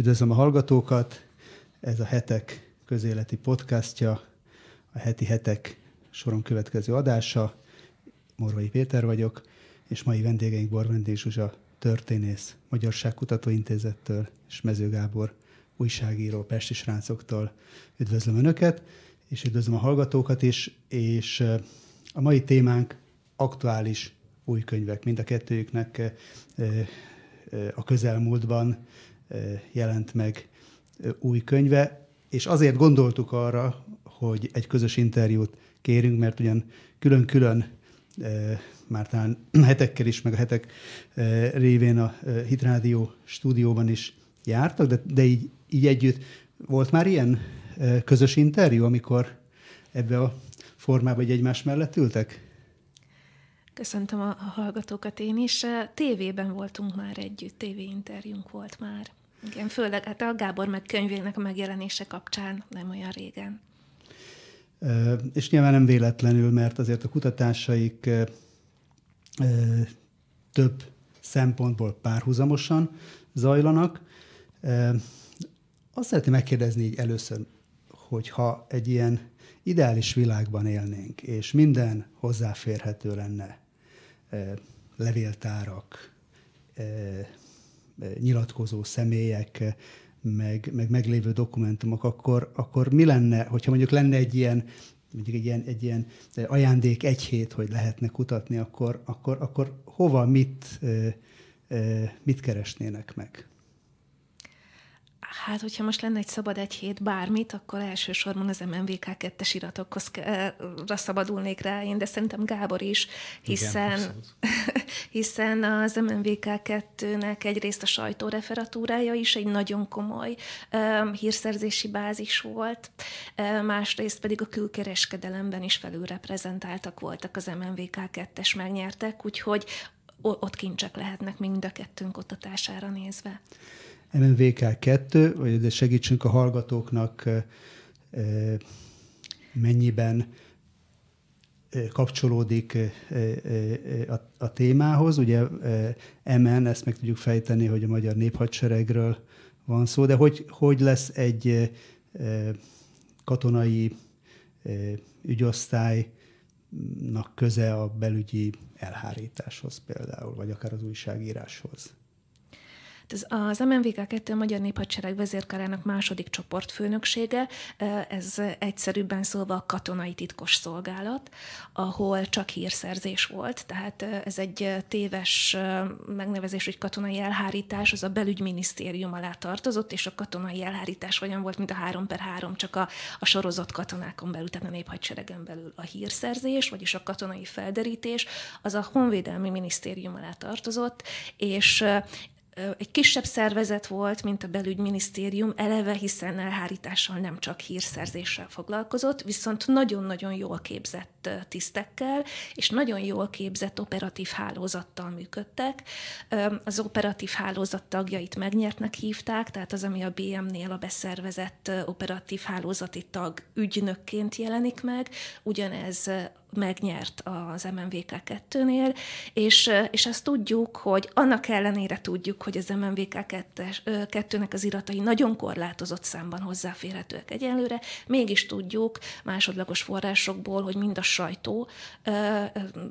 Üdvözlöm a hallgatókat! Ez a Hetek közéleti podcastja, a heti Hetek soron következő adása. Morvai Péter vagyok, és mai vendégeink Borvendi Zsuzsa történész, Magyarság Kutató Intézettől, és Mező Gábor újságíró, Pesti sráncoktól. Üdvözlöm Önöket, és üdvözlöm a hallgatókat is, és a mai témánk aktuális új könyvek. Mind a kettőjüknek a közelmúltban jelent meg új könyve, és azért gondoltuk arra, hogy egy közös interjút kérünk, mert ugyan külön-külön már talán Hetekkel is, meg a Hetek révén a Hitrádió stúdióban is jártak, de így együtt. Volt már ilyen közös interjú, amikor ebbe a formába egymás mellett ültek? Köszöntöm a hallgatókat én is. Tévében voltunk már együtt, tévéinterjúnk volt már. Igen, főleg hát a Gábor meg könyvének a megjelenése kapcsán nem olyan régen. És nyilván nem véletlenül, mert azért a kutatásaik több szempontból párhuzamosan zajlanak. Azt szeretném megkérdezni így először, hogyha egy ilyen ideális világban élnénk, és minden hozzáférhető lenne, levéltárak, nyilatkozó személyek, meg meglévő dokumentumok, akkor mi lenne, hogyha mondjuk lenne egy ilyen ajándék egy hét, hogy lehetne kutatni, akkor hova, mit keresnének meg? Hát, hogyha most lenne egy szabad egy hét bármit, akkor elsősorban az MNVK 2-es iratokhoz szabadulnék rá én, de szerintem Gábor is, hiszen az MNVK 2-nek egyrészt a sajtóreferatúrája is egy nagyon komoly hírszerzési bázis volt, másrészt pedig a külkereskedelemben is felülreprezentáltak voltak az MNVK 2-es megnyertek, úgyhogy ott kincsek lehetnek mind a kettőnk kutatására nézve. MNVK 2, vagy segítsünk a hallgatóknak, mennyiben kapcsolódik a témához. Ugye MN, ezt meg tudjuk fejteni, hogy a Magyar Néphadseregről van szó, de hogy lesz egy katonai ügyosztálynak köze a belügyi elhárításhoz például, vagy akár az újságíráshoz? Az MNVK 2 a Magyar Néphadsereg vezérkarának második csoportfőnöksége, ez egyszerűbben szólva a katonai titkos szolgálat, ahol csak hírszerzés volt, tehát ez egy téves megnevezés, hogy katonai elhárítás, az a belügyminisztérium alá tartozott, és a katonai elhárítás olyan volt, mint a 3x3, csak a sorozott katonákon belül, tehát a néphadseregen belül a hírszerzés, vagyis a katonai felderítés, az a honvédelmi minisztérium alá tartozott, és egy kisebb szervezet volt, mint a belügyminisztérium eleve, hiszen elhárítással nem csak hírszerzéssel foglalkozott, viszont nagyon-nagyon jól képzett tisztekkel, és nagyon jól képzett operatív hálózattal működtek. Az operatív hálózat tagjait megnyertnek hívták, tehát az, ami a BM-nél a beszervezett operatív hálózati tag ügynökként jelenik meg, ugyanez megnyert az MNVK 2-nél, és azt tudjuk, hogy annak ellenére tudjuk, hogy az MNVK 2-nek az iratai nagyon korlátozott számban hozzáférhetőek egyenlőre, mégis tudjuk másodlagos forrásokból, hogy mind a sajtó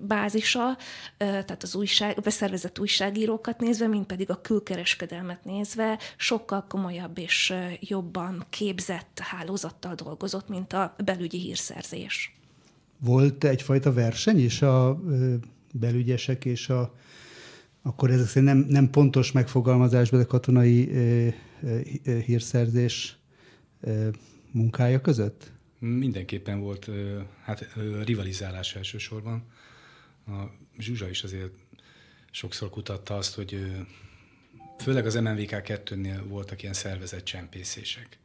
bázisa, tehát az beszervezett újságírókat nézve, mind pedig a külkereskedelmet nézve sokkal komolyabb és jobban képzett hálózattal dolgozott, mint a belügyi hírszerzés. Volt egyfajta verseny is a belügyesek és akkor ezek szerint nem pontos megfogalmazásban a katonai hírszerzés munkája között? Mindenképpen volt rivalizálás elsősorban. A Zsuzsa is azért sokszor kutatta azt, hogy főleg az MNVK 2-nél voltak ilyen szervezett csempészések,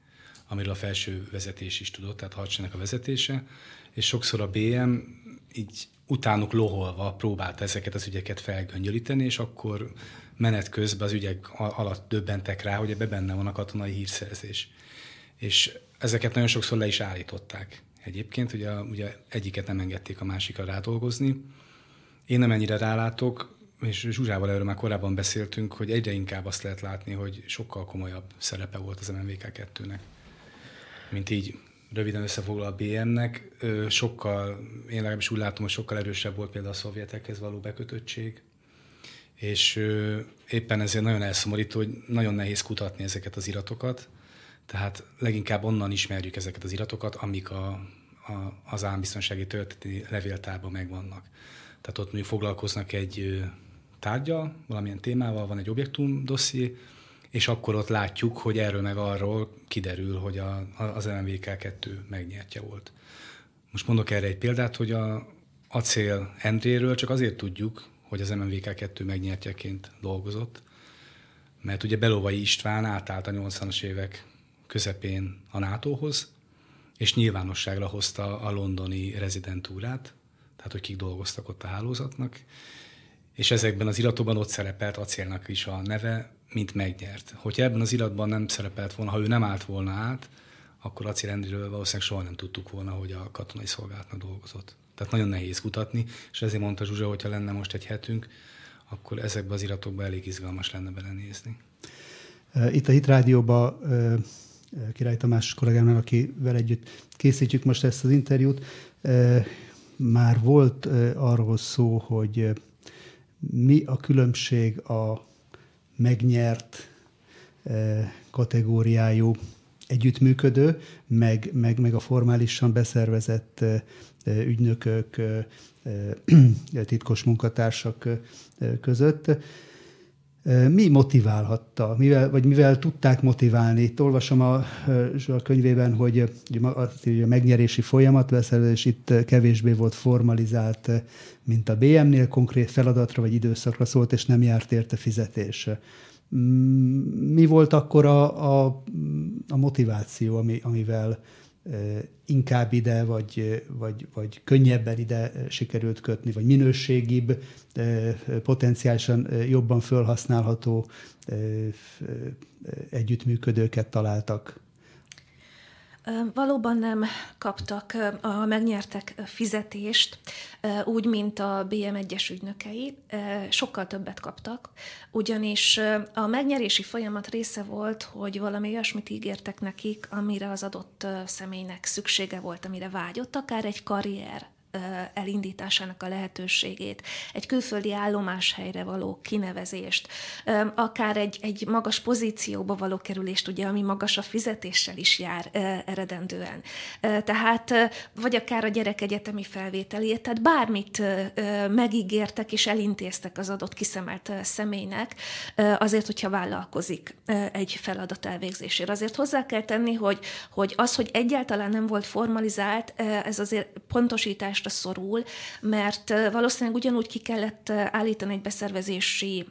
amiről a felső vezetés is tudott, tehát Hacsenek a vezetése, és sokszor a BM így utánuk loholva próbálta ezeket az ügyeket felgöngyölíteni, és akkor menet közben az ügyek alatt döbbentek rá, hogy ebben benne van a katonai hírszerzés. És ezeket nagyon sokszor le is állították egyébként, ugye egyiket nem engedték a másikra rádolgozni. Én nem ennyire rálátok, és Zsuzsával erről már korábban beszéltünk, hogy egyre inkább azt lehet látni, hogy sokkal komolyabb szerepe volt az MNVK 2-nek, mint így röviden összefoglalva a BM-nek. Én legalábbis úgy látom, hogy sokkal erősebb volt például a szovjetekhez való bekötöttség, és éppen ezért nagyon elszomorító, hogy nagyon nehéz kutatni ezeket az iratokat, tehát leginkább onnan ismerjük ezeket az iratokat, amik az állambiztonsági történeti levéltárban megvannak. Tehát ott mondjuk foglalkoznak egy tárgyal, valamilyen témával, van egy objektum dosszié, és akkor ott látjuk, hogy erről meg arról kiderül, hogy az MNVK 2 megnyertje volt. Most mondok erre egy példát, hogy a Acél Endréről csak azért tudjuk, hogy az MNVK 2 megnyertjeként dolgozott, mert ugye Belovai István átállt a 80-as évek közepén a NATO-hoz, és nyilvánosságra hozta a londoni rezidentúrát, tehát hogy kik dolgoztak ott a hálózatnak, és ezekben az iratokban ott szerepelt Acélnak is a neve, mint megnyert. Hogyha ebben az iratban nem szerepelt volna, ha ő nem állt volna át, akkor Acél Endréről valószínűleg soha nem tudtuk volna, hogy a katonai szolgálatnak dolgozott. Tehát nagyon nehéz kutatni, és ezért mondta Zsuzsa, hogyha lenne most egy hetünk, akkor ezekbe az iratokba elég izgalmas lenne belenézni. Itt a Hitrádióban Király Tamás kollégámmal, akivel együtt készítjük most ezt az interjút, már volt arról szó, hogy mi a különbség a megnyert kategóriájú együttműködő, meg a formálisan beszervezett ügynökök, titkos munkatársak között. Mi motiválhatta, mivel tudták motiválni? Itt olvasom a könyvében, hogy a megnyerési folyamat, beszervezés itt kevésbé volt formalizált, mint a BM-nél, konkrét feladatra vagy időszakra szólt, és nem járt érte fizetés. Mi volt akkor a motiváció, amivel inkább ide, vagy könnyebben ide sikerült kötni, vagy minőségibb, potenciálisan jobban felhasználható együttműködőket találtak? Valóban nem kaptak a megnyertek fizetést, úgy, mint a BM egyes ügynökei. Sokkal többet kaptak, ugyanis a megnyerési folyamat része volt, hogy valami olyasmit ígértek nekik, amire az adott személynek szüksége volt, amire vágyott, akár egy karrier elindításának a lehetőségét, egy külföldi állomáshelyre való kinevezést, akár egy magas pozícióba való kerülést, ugye, ami magas a fizetéssel is jár eredendően. Tehát, vagy akár a gyerek egyetemi felvételét, tehát bármit megígértek és elintéztek az adott kiszemelt személynek, azért, hogyha vállalkozik egy feladat elvégzésére. Azért hozzá kell tenni, hogy az, hogy egyáltalán nem volt formalizált, ez azért pontosítás szorul, mert valószínűleg ugyanúgy ki kellett állítani egy beszervezési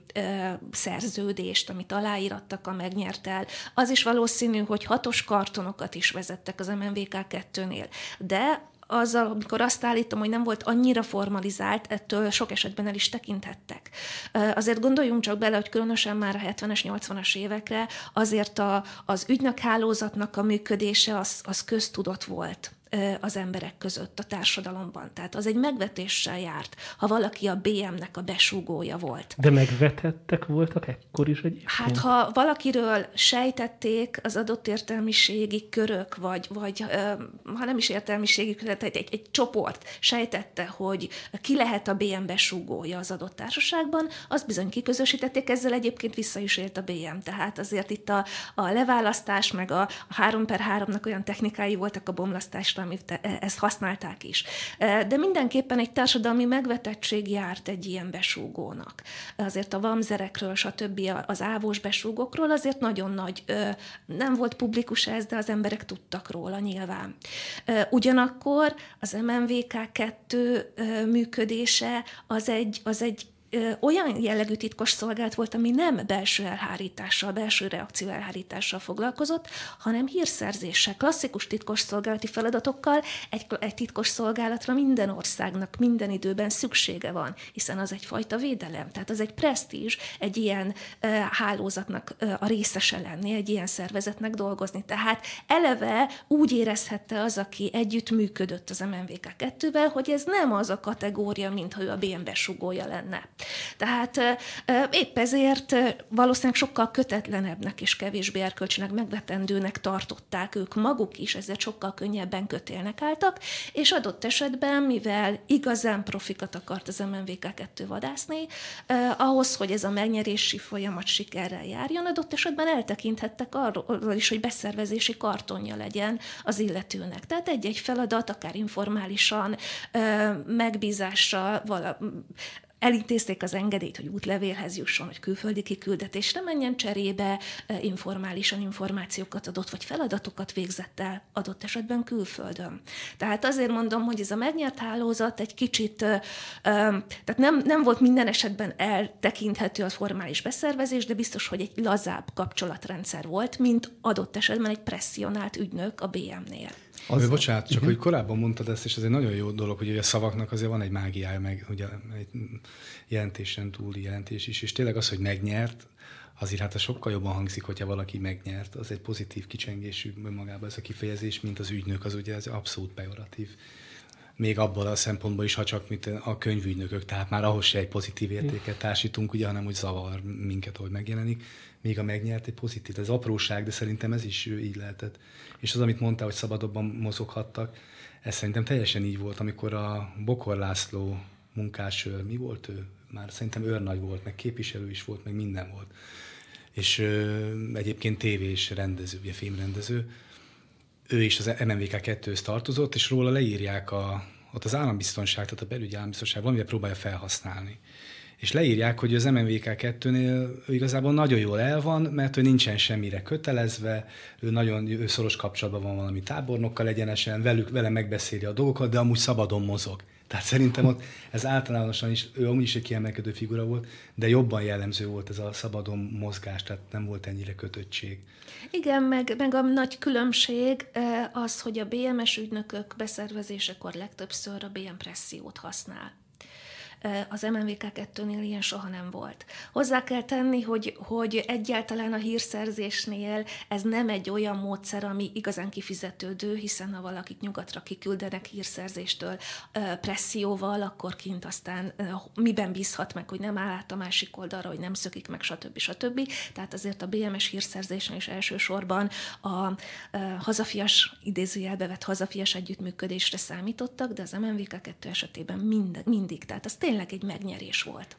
szerződést, amit aláírattak a megnyertel. Az is valószínű, hogy 6-os kartonokat is vezettek az MNVK 2-nél, de azzal, amikor azt állítom, hogy nem volt annyira formalizált, ettől sok esetben el is tekinthettek. Azért gondoljunk csak bele, hogy különösen már a 70-es, 80-as évekre azért az ügynökhálózatnak a működése az köztudott volt az emberek között, a társadalomban. Tehát az egy megvetéssel járt, ha valaki a BM-nek a besúgója volt. De megvetettek voltak ekkor is egyébként? Hát ha valakiről sejtették az adott értelmiségi körök, vagy ha nem is értelmiségi körök, tehát egy csoport sejtette, hogy ki lehet a BM besúgója az adott társaságban, azt bizony kiközösítették, ezzel egyébként vissza is élt a BM. Tehát azért itt a leválasztás, meg a 3x3-nak olyan technikái voltak a bomlasztásra, amit ezt használták is. De mindenképpen egy társadalmi megvetettség járt egy ilyen besúgónak. Azért a vamzerekről, stb. Az ávós besúgókról azért nagyon nagy, nem volt publikus ez, de az emberek tudtak róla nyilván. Ugyanakkor az MNVK 2 működése az egy olyan jellegű titkos szolgálat volt, ami nem belső elhárítással, belső reakció elhárítással foglalkozott, hanem hírszerzéssel, klasszikus titkos szolgálati feladatokkal. Egy titkos szolgálatra minden országnak minden időben szüksége van, hiszen az egyfajta védelem, tehát az egy presztízs, egy ilyen hálózatnak a részese lenni, egy ilyen szervezetnek dolgozni. Tehát eleve úgy érezhette az, aki együtt működött az MNVK 2-vel, hogy ez nem az a kategória, mintha ő a BM besugója lenne. Tehát épp ezért valószínűleg sokkal kötetlenebbnek és kevésbé erkölcsinek megvetendőnek tartották ők maguk is, ezzel sokkal könnyebben kötélnek álltak, és adott esetben, mivel igazán profikat akart az MNVK 2 vadászni, ahhoz, hogy ez a megnyerési folyamat sikerrel járjon, adott esetben eltekinthettek arról is, hogy beszervezési kartonja legyen az illetőnek. Tehát egy-egy feladat, akár informálisan, megbízással elintézték az engedélyt, hogy útlevélhez jusson, hogy külföldi kiküldetésre menjen cserébe, informálisan információkat adott, vagy feladatokat végzett el adott esetben külföldön. Tehát azért mondom, hogy ez a megnyert hálózat egy kicsit, tehát nem volt minden esetben eltekinthető a formális beszervezés, de biztos, hogy egy lazább kapcsolatrendszer volt, mint adott esetben egy presszionált ügynök a BM-nél. Bocsánat, csak hogy korábban mondtad ezt, és ez egy nagyon jó dolog, hogy a szavaknak azért van egy mágiája, meg ugye egy jelentésen túli jelentés is, és tényleg az, hogy megnyert, azért hát sokkal jobban hangzik, hogyha valaki megnyert, az egy pozitív kicsengésű magában ez a kifejezés, mint az ügynök, az ugye ez abszolút pejoratív. Még abból a szempontból is, ha csak mint a könyvügynökök, tehát már ahhoz se egy pozitív értéket társítunk, ugye, hanem úgy zavar minket, ahogy megjelenik. Még a megnyert egy pozitív. Ez apróság, de szerintem ez is így lehetett. És az, amit mondtál, hogy szabadabban mozoghattak, ez szerintem teljesen így volt, amikor a Bokor László munkásőr, mi volt ő? Már szerintem őrnagy volt, meg képviselő is volt, meg minden volt. És egyébként tévés rendező, ugye filmrendező, ő is az MNVK 2-höz tartozott, és róla leírják ott az állambiztonság, tehát a belügyi állambiztonság valamire próbálja felhasználni. És leírják, hogy az MNVK 2-nél igazából nagyon jól el van, mert ő nincsen semmire kötelezve, ő szoros kapcsolatban van valami tábornokkal egyenesen, vele megbeszéli a dolgokat, de amúgy szabadon mozog. Tehát szerintem ott ez általánosan is, ő amúgy is egy kiemelkedő figura volt, de jobban jellemző volt ez a szabadon mozgás, tehát nem volt ennyire kötöttség. Igen, meg a nagy különbség az, hogy a BM-es ügynökök beszervezésekor legtöbbször a BM pressziót használ. Az MNVK 2-nél ilyen soha nem volt. Hozzá kell tenni, hogy egyáltalán a hírszerzésnél ez nem egy olyan módszer, ami igazán kifizetődő, hiszen ha valakit nyugatra kiküldenek hírszerzéstől presszióval, akkor kint aztán miben bízhat meg, hogy nem áll át a másik oldalra, hogy nem szökik meg, stb. Tehát azért a BM-es hírszerzésen is elsősorban a hazafias, idézőjelbe vett hazafias együttműködésre számítottak, de az MNVK 2 esetében mindig, tehát az tényleg egy megnyerés volt.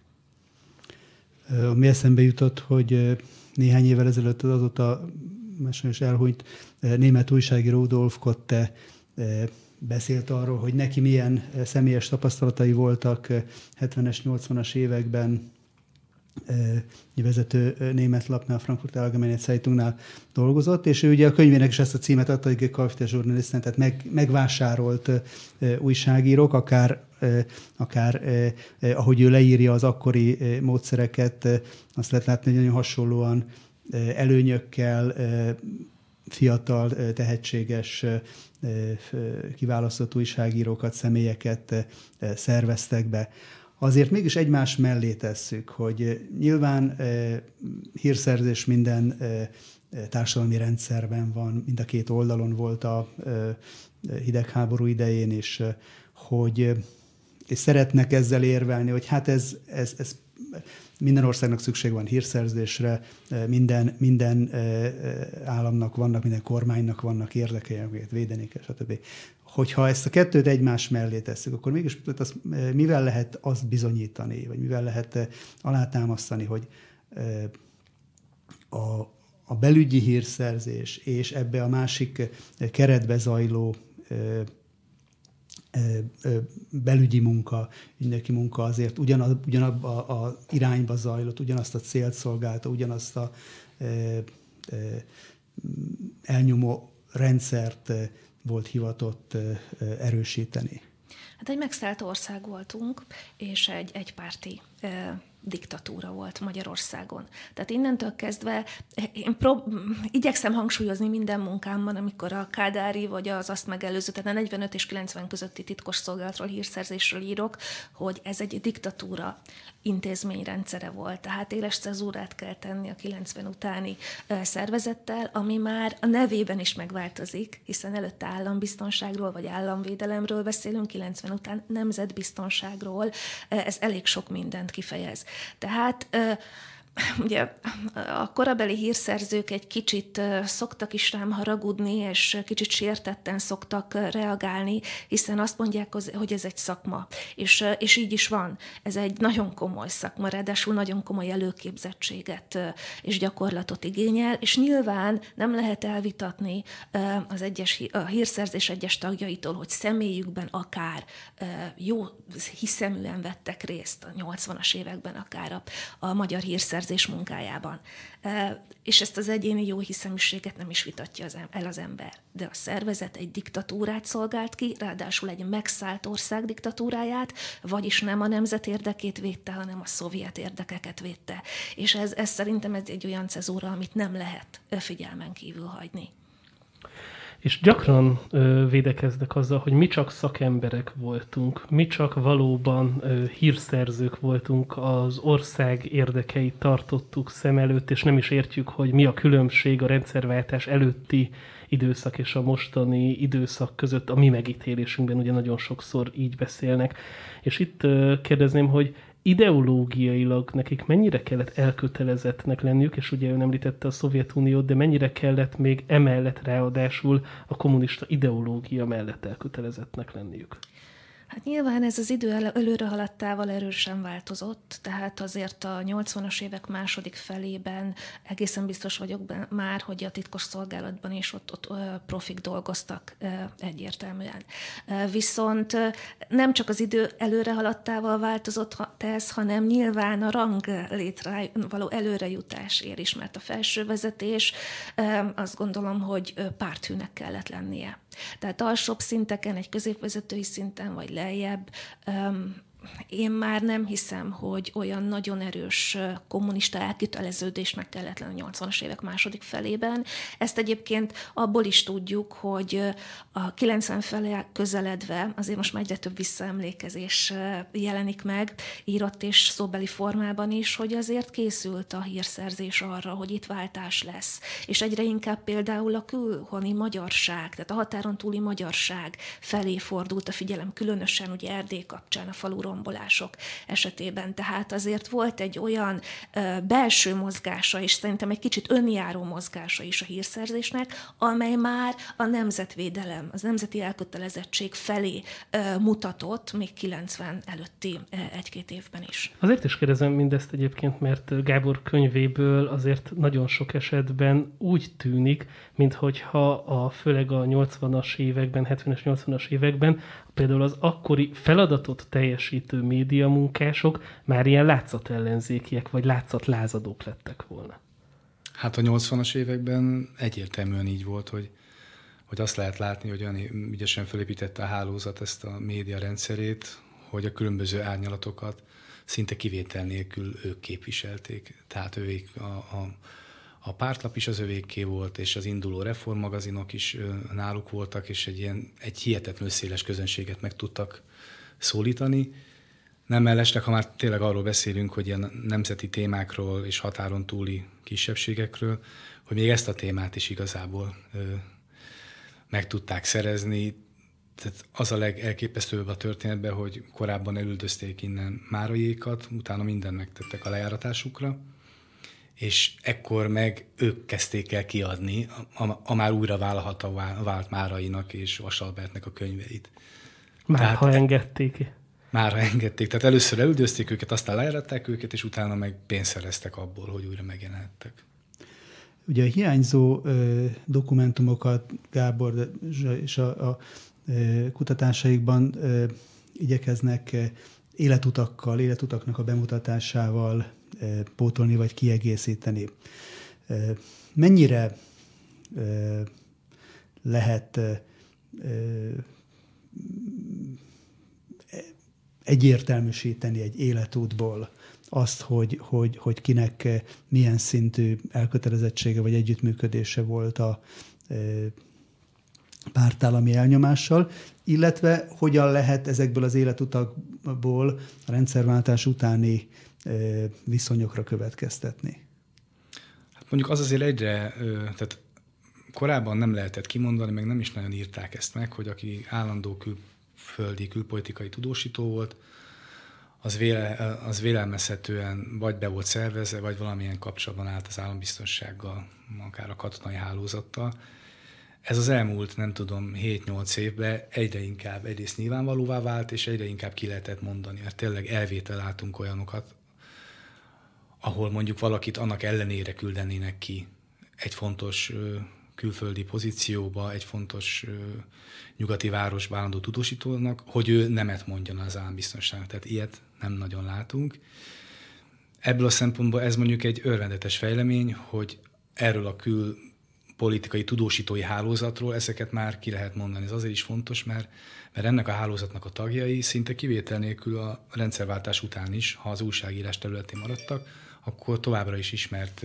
Ami eszembe jutott, hogy néhány évvel ezelőtt azóta sajnos elhunyt német újságíró Rudolf Kotte beszélt arról, hogy neki milyen személyes tapasztalatai voltak 70-es, 80-as években vezető német lapnál, Frankfurter Allgemeine Zeitungnál dolgozott, és ő ugye a könyvének is ezt a címet adta, hogy Gekaufte Journalisten, tehát megvásárolt újságírók, akár ahogy ő leírja az akkori módszereket, azt lehet látni, hogy nagyon hasonlóan előnyökkel, fiatal, tehetséges, kiválasztott újságírókat, személyeket szerveztek be. Azért mégis egymás mellé tesszük, hogy nyilván hírszerzés minden társadalmi rendszerben van, mind a két oldalon volt a hidegháború idején is, és szeretnek ezzel érvelni, hogy hát ez minden országnak szükség van hírszerzésre, minden államnak vannak, minden kormánynak vannak érdekei, amiket védeni kell, stb. Hogyha ezt a kettőt egymás mellé tesszük, akkor mégis mivel lehet azt bizonyítani, vagy mivel lehet alátámasztani, hogy a belügyi hírszerzés és ebbe a másik keretbe zajló belügyi munka, ügynöki munka azért ugyanabba a irányba zajlott, ugyanazt a célt szolgálta, ugyanazt a elnyomó rendszert volt hivatott erősíteni. Hát egy megszállt ország voltunk, és egy párti diktatúra volt Magyarországon. Tehát innentől kezdve én igyekszem hangsúlyozni minden munkámban, amikor a kádári vagy az azt megelőző, tehát a 45 és 90 közötti titkos szolgálatról, hírszerzésről írok, hogy ez egy diktatúra intézményrendszere volt. Tehát éles cezúrát kell tenni a 90 utáni szervezettel, ami már a nevében is megváltozik, hiszen előtte állambiztonságról vagy államvédelemről beszélünk, 90 után nemzetbiztonságról, ez elég sok mindent kifejez. Tehát ugye a korabeli hírszerzők egy kicsit szoktak is rám haragudni, és kicsit sértetten szoktak reagálni, hiszen azt mondják, hogy ez egy szakma. És így is van. Ez egy nagyon komoly szakma, ráadásul nagyon komoly előképzettséget és gyakorlatot igényel, és nyilván nem lehet elvitatni a hírszerzés egyes tagjaitól, hogy személyükben akár jó hiszeműen vettek részt a 80-as években akár a magyar hírszerzés munkájában. És ezt az egyéni jó hiszeműséget nem is vitatja el az ember. De a szervezet egy diktatúrát szolgált ki, ráadásul egy megszállt ország diktatúráját, vagyis nem a nemzet érdekét védte, hanem a szovjet érdekeket védte. És ez szerintem ez egy olyan cezúra, amit nem lehet figyelmen kívül hagyni. És gyakran védekeznek azzal, hogy mi csak szakemberek voltunk, mi csak valóban hírszerzők voltunk, az ország érdekeit tartottuk szem előtt, és nem is értjük, hogy mi a különbség a rendszerváltás előtti időszak és a mostani időszak között. A mi megítélésünkben ugye nagyon sokszor így beszélnek. És itt kérdezném, hogy ideológiailag nekik mennyire kellett elkötelezettnek lenniük, és ugye ön említette a Szovjetuniót, de mennyire kellett még emellett ráadásul a kommunista ideológia mellett elkötelezettnek lenniük? Hát nyilván ez az idő előrehaladtával erősen változott, tehát azért a 80-as évek második felében egészen biztos vagyok már, hogy a titkos szolgálatban is ott profik dolgoztak egyértelműen. Viszont nem csak az idő előrehaladtával változott ez, hanem nyilván a ranglétre való előrejutásért is, mert a felső vezetés azt gondolom, hogy párthűnek kellett lennie. Tehát alsóbb szinteken, egy középvezetői szinten, vagy lejjebb, én már nem hiszem, hogy olyan nagyon erős kommunista elköteleződésnek kellett lenni a 80-as évek második felében. Ezt egyébként abból is tudjuk, hogy a 90 felé közeledve, azért most már egyre több visszaemlékezés jelenik meg, írott és szóbeli formában is, hogy azért készült a hírszerzés arra, hogy itt váltás lesz. És egyre inkább például a külhoni magyarság, tehát a határon túli magyarság felé fordult a figyelem, különösen ugye Erdély kapcsán a falu rombolások esetében. Tehát azért volt egy olyan belső mozgása, és szerintem egy kicsit önjáró mozgása is a hírszerzésnek, amely már a nemzetvédelem, az nemzeti elkötelezettség felé mutatott, még 90 előtti egy-két évben is. Azért is kérdezem mindezt egyébként, mert Gábor könyvéből azért nagyon sok esetben úgy tűnik, minthogyha főleg a 80-as években, 70-es, 80-as években például az akkori feladatot teljesítő médiamunkások már ilyen látszatellenzékiek vagy látszatlázadók lettek volna. Hát a 80-as években egyértelműen így volt, hogy azt lehet látni, hogy olyan ügyesen felépítette a hálózat ezt a média rendszerét, hogy a különböző árnyalatokat szinte kivétel nélkül ők képviselték. Tehát ők a pártlap is az övékké volt, és az induló reformmagazinok is náluk voltak, és egy hihetetlenül széles közönséget meg tudtak szólítani. Nem ellesleg, ha már tényleg arról beszélünk, hogy ilyen nemzeti témákról és határon túli kisebbségekről, hogy még ezt a témát is igazából meg tudták szerezni. Tehát az a legelképesztőbb a történetben, hogy korábban elüldözték innen Máraiékat, utána mindent megtettek a lejáratásukra, és ekkor meg ők kezdték el kiadni a már újra vállalhatóvá vált Márainak és Vasalbertnek a könyveit. Már ha engedték. Tehát először elüldözték őket, aztán lejáratták őket, és utána meg pénzt szereztek abból, hogy újra megjelenhettek. Ugye a hiányzó dokumentumokat Gábor és a kutatásaikban igyekeznek életutaknak a bemutatásával pótolni vagy kiegészíteni. Mennyire lehet egyértelműsíteni egy életútból azt, hogy kinek milyen szintű elkötelezettsége vagy együttműködése volt a pártállami elnyomással, illetve hogyan lehet ezekből az életutakból a rendszerváltás utáni viszonyokra következtetni? Hát mondjuk az azért egyre, tehát korábban nem lehetett kimondani, meg nem is nagyon írták ezt meg, hogy aki állandó külföldi, külpolitikai tudósító volt, az vélelmezhetően vagy be volt szervezve, vagy valamilyen kapcsolatban állt az állambiztonsággal, akár a katonai hálózattal. Ez az elmúlt, nem tudom, 7-8 évben egyre inkább egyrészt nyilvánvalóvá vált, és egyre inkább ki lehetett mondani, mert tényleg elvétel látunk olyanokat, ahol mondjuk valakit annak ellenére küldenének ki egy fontos külföldi pozícióba, egy fontos nyugati városba állandó tudósítónak, hogy ő nemet mondjon az állambiztonságnak. Tehát ilyet nem nagyon látunk. Ebből a szempontból ez mondjuk egy örvendetes fejlemény, hogy erről a külpolitikai tudósítói hálózatról ezeket már ki lehet mondani. Ez azért is fontos, mert ennek a hálózatnak a tagjai szinte kivétel nélkül a rendszerváltás után is, ha az újságírás területén maradtak, akkor továbbra is ismert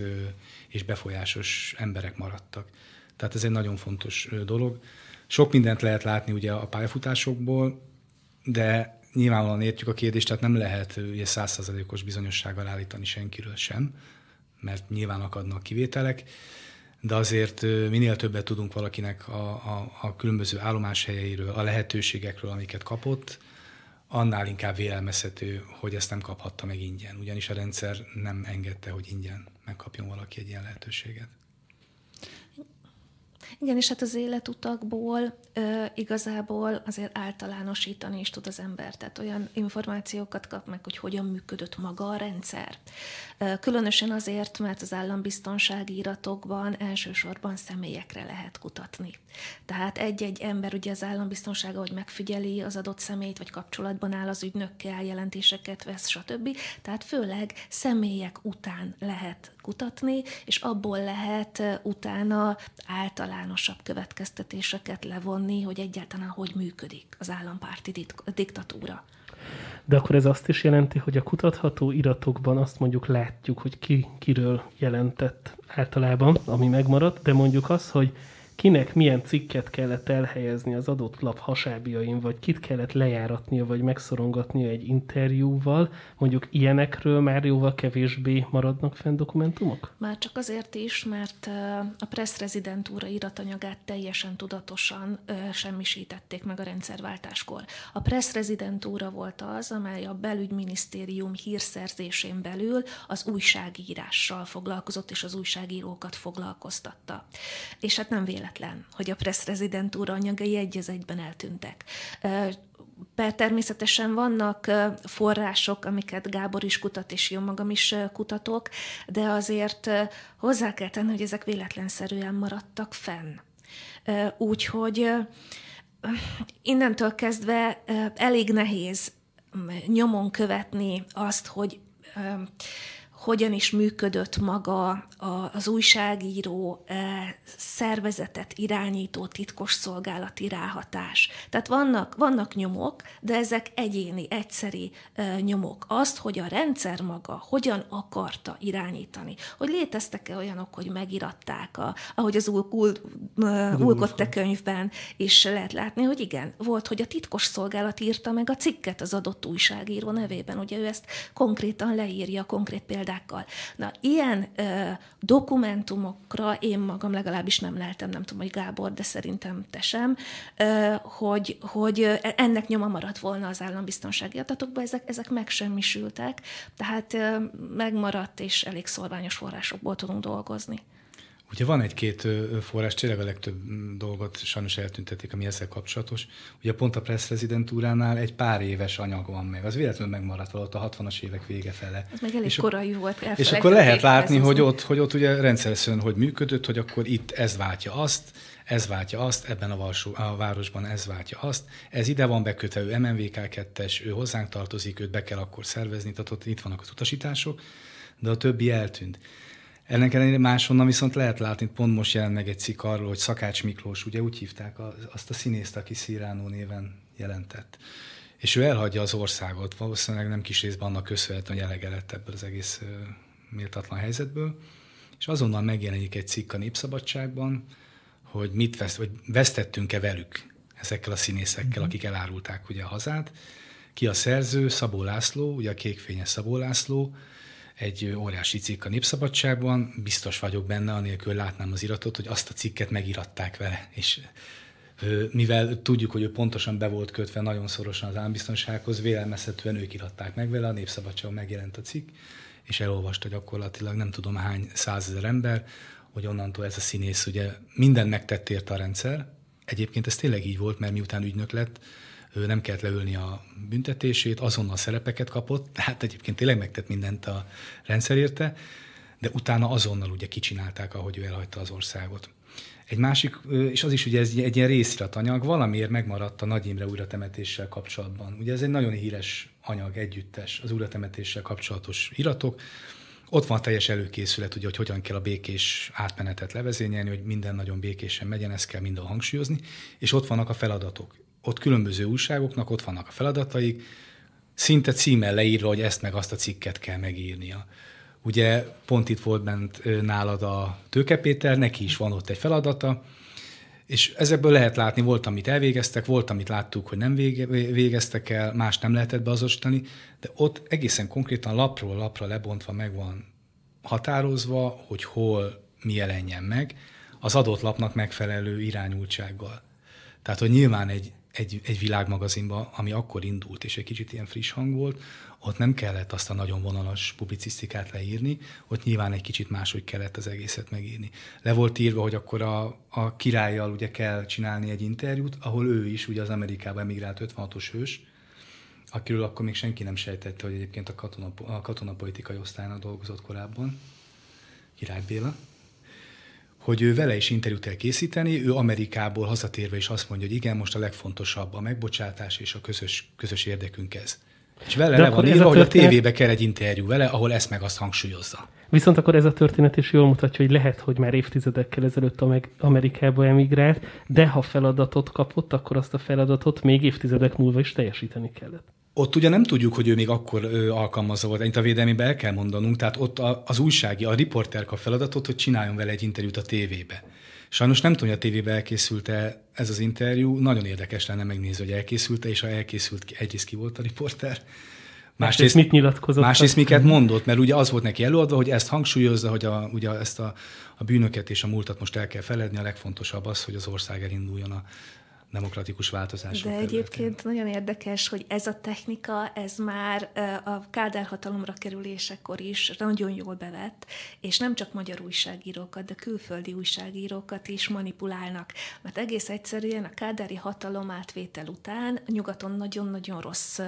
és befolyásos emberek maradtak. Tehát ez egy nagyon fontos dolog. Sok mindent lehet látni ugye a pályafutásokból, de nyilvánvalóan értjük a kérdést, tehát nem lehet 100%-os bizonyossággal állítani senkiről sem, mert nyilván akadnak kivételek, de azért minél többet tudunk valakinek a különböző állomáshelyeiről, a lehetőségekről, amiket kapott, annál inkább vélelmezhető, hogy ezt nem kaphatta meg ingyen, ugyanis a rendszer nem engedte, hogy ingyen megkapjon valaki egy ilyen lehetőséget. Igen, és hát az életutakból igazából azért általánosítani is tud az ember, tehát olyan információkat kap meg, hogy hogyan működött maga a rendszer. Különösen azért, mert az állambiztonsági iratokban elsősorban személyekre lehet kutatni. Tehát egy-egy ember ugye az állambiztonsága, hogy megfigyeli az adott személyt, vagy kapcsolatban áll az ügynökkel, jelentéseket vesz, stb. Tehát főleg személyek után lehet kutatni, és abból lehet utána általánosabb következtetéseket levonni, hogy egyáltalán hogy működik az állampárti diktatúra. De akkor ez azt is jelenti, hogy a kutatható iratokban azt mondjuk látjuk, hogy ki kiről jelentett általában, ami megmaradt, de mondjuk az, hogy kinek milyen cikket kellett elhelyezni az adott lap hasábjain, vagy kit kellett lejáratnia, vagy megszorongatnia egy interjúval, mondjuk ilyenekről már jóval kevésbé maradnak fenn dokumentumok? Már csak azért is, mert a presszrezidentúra iratanyagát teljesen tudatosan semmisítették meg a rendszerváltáskor. A presszrezidentúra volt az, amely a belügyminisztérium hírszerzésén belül az újságírással foglalkozott, és az újságírókat foglalkoztatta. És hát nem véletlenül, hogy a presszrezidentúra anyagai egy az egyben eltűntek. Bár természetesen vannak források, amiket Gábor is kutat, és jó magam is kutatok, de azért hozzá kell tenni, hogy ezek véletlenszerűen maradtak fenn. Úgyhogy innentől kezdve elég nehéz nyomon követni azt, hogy hogyan is működött maga az újságíró szervezetet irányító titkosszolgálati ráhatás. Tehát vannak nyomok, de ezek egyéni, egyszeri nyomok. Azt, hogy a rendszer maga hogyan akarta irányítani. Hogy léteztek-e olyanok, hogy megiratták, ahogy az Ulkotte könyvben is lehet látni, hogy igen, volt, hogy a titkosszolgálat írta meg a cikket az adott újságíró nevében. Ugye ő ezt konkrétan leírja, konkrét például. Na, ilyen dokumentumokra én magam legalábbis nem leltem, nem tudom, hogy Gábor, de szerintem te sem, hogy ennek nyoma maradt volna az állambiztonsági adatokban, ezek megsemmisültek, tehát megmaradt, és elég szorványos forrásokból tudunk dolgozni. Ugye van egy-két forrás, tényleg a legtöbb dolgot sajnos eltüntették, ami ezzel kapcsolatos. Ugye pont a presszrezidentúránál egy pár éves anyag van meg. Az véletlenül megmaradt valahol a 60-as évek vége fele. Ez meg elég korai volt. És akkor lehet látni, hogy ott ugye rendszeresen hogy működött, hogy akkor itt ez váltja azt, ebben a városban ez váltja azt, ez ide van bekötve, ő MNVK 2-es, ő hozzánk tartozik, őt be kell akkor szervezni, tehát ott itt vannak az utasítások, de a többi eltűnt. Ennek ellenére máshonnan viszont lehet látni, pont most jelent meg egy cikk arról, hogy Szakács Miklós, ugye úgy hívták azt a színészt, aki Sziránó néven jelentett. és ő elhagyja az országot, valószínűleg nem kis részben annak köszönhetően, hogy elege lett ebből az egész méltatlan helyzetből, és azonnal megjelenik egy cikk a Népszabadságban, hogy mit vesztettünk-e velük ezekkel a színészekkel, akik elárulták ugye a hazát. Ki a szerző? Szabó László, ugye a kékfényes Szabó László, egy óriási cikk a Népszabadságban, biztos vagyok benne, anélkül látnám az iratot, hogy azt a cikket megiratták vele, és mivel tudjuk, hogy ő pontosan be volt kötve nagyon szorosan az állambiztonsághoz, vélelmezhetően ők iratták meg vele, a Népszabadságon megjelent a cikk, és elolvasta gyakorlatilag nem tudom hány százezer ember, hogy onnantól ez a színész ugye mindent megtett érte a rendszer. Egyébként ez tényleg így volt, mert miután ügynök lett, ő nem kellett leülni a büntetését, azonnal szerepeket kapott, tehát egyébként tényleg megtett mindent a rendszer érte, de utána azonnal ugye kicsinálták, ahogy ő elhagyta az országot. Egy másik, és az is ugye ez egy ilyen résziratanyag, valamiért megmaradt a Nagy Imre újratemetéssel kapcsolatban. Ugye ez egy nagyon híres anyag, együttes, az újratemetéssel kapcsolatos iratok. Ott van teljes előkészület, ugye, hogy hogyan kell a békés átmenetet levezényelni, hogy minden nagyon békésen megyen, ezt kell mindenhol hangsúlyozni, és ott vannak a feladatok. Ott különböző újságoknak ott vannak a feladataik, szinte címmel leírva, hogy ezt meg azt a cikket kell megírnia. Ugye pont itt volt bent nálad a Tőke Péter, neki is van ott egy feladata, és ezekből lehet látni, volt, amit elvégeztek, volt, amit láttuk, hogy nem végeztek el, más nem lehetett beazonosítani, de ott egészen konkrétan lapról lapra lebontva meg van határozva, hogy hol mi jelenjen meg, az adott lapnak megfelelő irányultsággal. Tehát, hogy nyilván egy világmagazinban, ami akkor indult, és egy kicsit ilyen friss hang volt, ott nem kellett azt a nagyon vonalas publicisztikát leírni, ott nyilván egy kicsit máshogy kellett az egészet megírni. Le volt írva, hogy akkor a királlyal ugye kell csinálni egy interjút, ahol ő is, ugye az Amerikába emigrált 56-os hős, akiről akkor még senki nem sejtette, hogy egyébként a katonapolitikai osztálynak dolgozott korábban, Király Béla, hogy ő vele is interjút kell készíteni, ő Amerikából hazatérve is azt mondja, hogy igen, most a legfontosabb a megbocsátás és a közös érdekünk ez. És vele le van írva, hogy a tévébe kell egy interjú vele, ahol ezt meg azt hangsúlyozza. Viszont akkor ez a történet is jól mutatja, hogy lehet, hogy már évtizedekkel ezelőtt Amerikába emigrált, de ha feladatot kapott, akkor azt a feladatot még évtizedek múlva is teljesíteni kellett. Ott ugye nem tudjuk, hogy ő még akkor alkalmazza volt, ennyit a védelmében el kell mondanunk, tehát ott az újsági, a riporter kap feladatot, hogy csináljon vele egy interjút a tévébe. Sajnos nem tudom, hogy a tévébe elkészült-e ez az interjú, nagyon érdekes lenne megnézni, hogy elkészült-e, és ha elkészült, egyrészt ki volt a riporter, másrészt mit nyilatkozott. Másrészt miket mondott, mert ugye az volt neki előadva, hogy ezt hangsúlyozza, hogy ugye ezt a bűnöket és a múltat most el kell feledni, a legfontosabb az, hogy az ország elinduljon a demokratikus változások területén. De egyébként nagyon érdekes, hogy ez a technika, ez már a Kádár hatalomra kerülésekor is nagyon jól bevett, és nem csak magyar újságírókat, de külföldi újságírókat is manipulálnak. Mert egész egyszerűen a kádári hatalom átvétel után nyugaton nagyon-nagyon rossz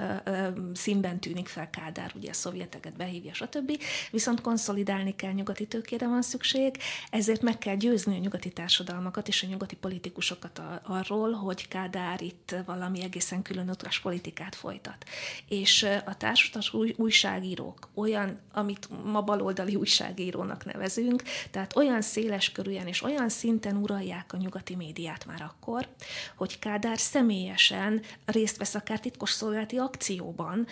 színben tűnik fel Kádár, ugye a szovjeteket behívja, stb. Viszont konszolidálni kell, nyugati tőkére van szükség, ezért meg kell győzni a nyugati társadalmakat és a nyugati politikusokat arról, hogy Kádár itt valami egészen külön utas politikát folytat. És a társadalmi újságírók olyan, amit ma baloldali újságírónak nevezünk, tehát olyan széles körűen és olyan szinten uralják a nyugati médiát már akkor, hogy Kádár személyesen részt vesz akár titkosszolgálati akcióban,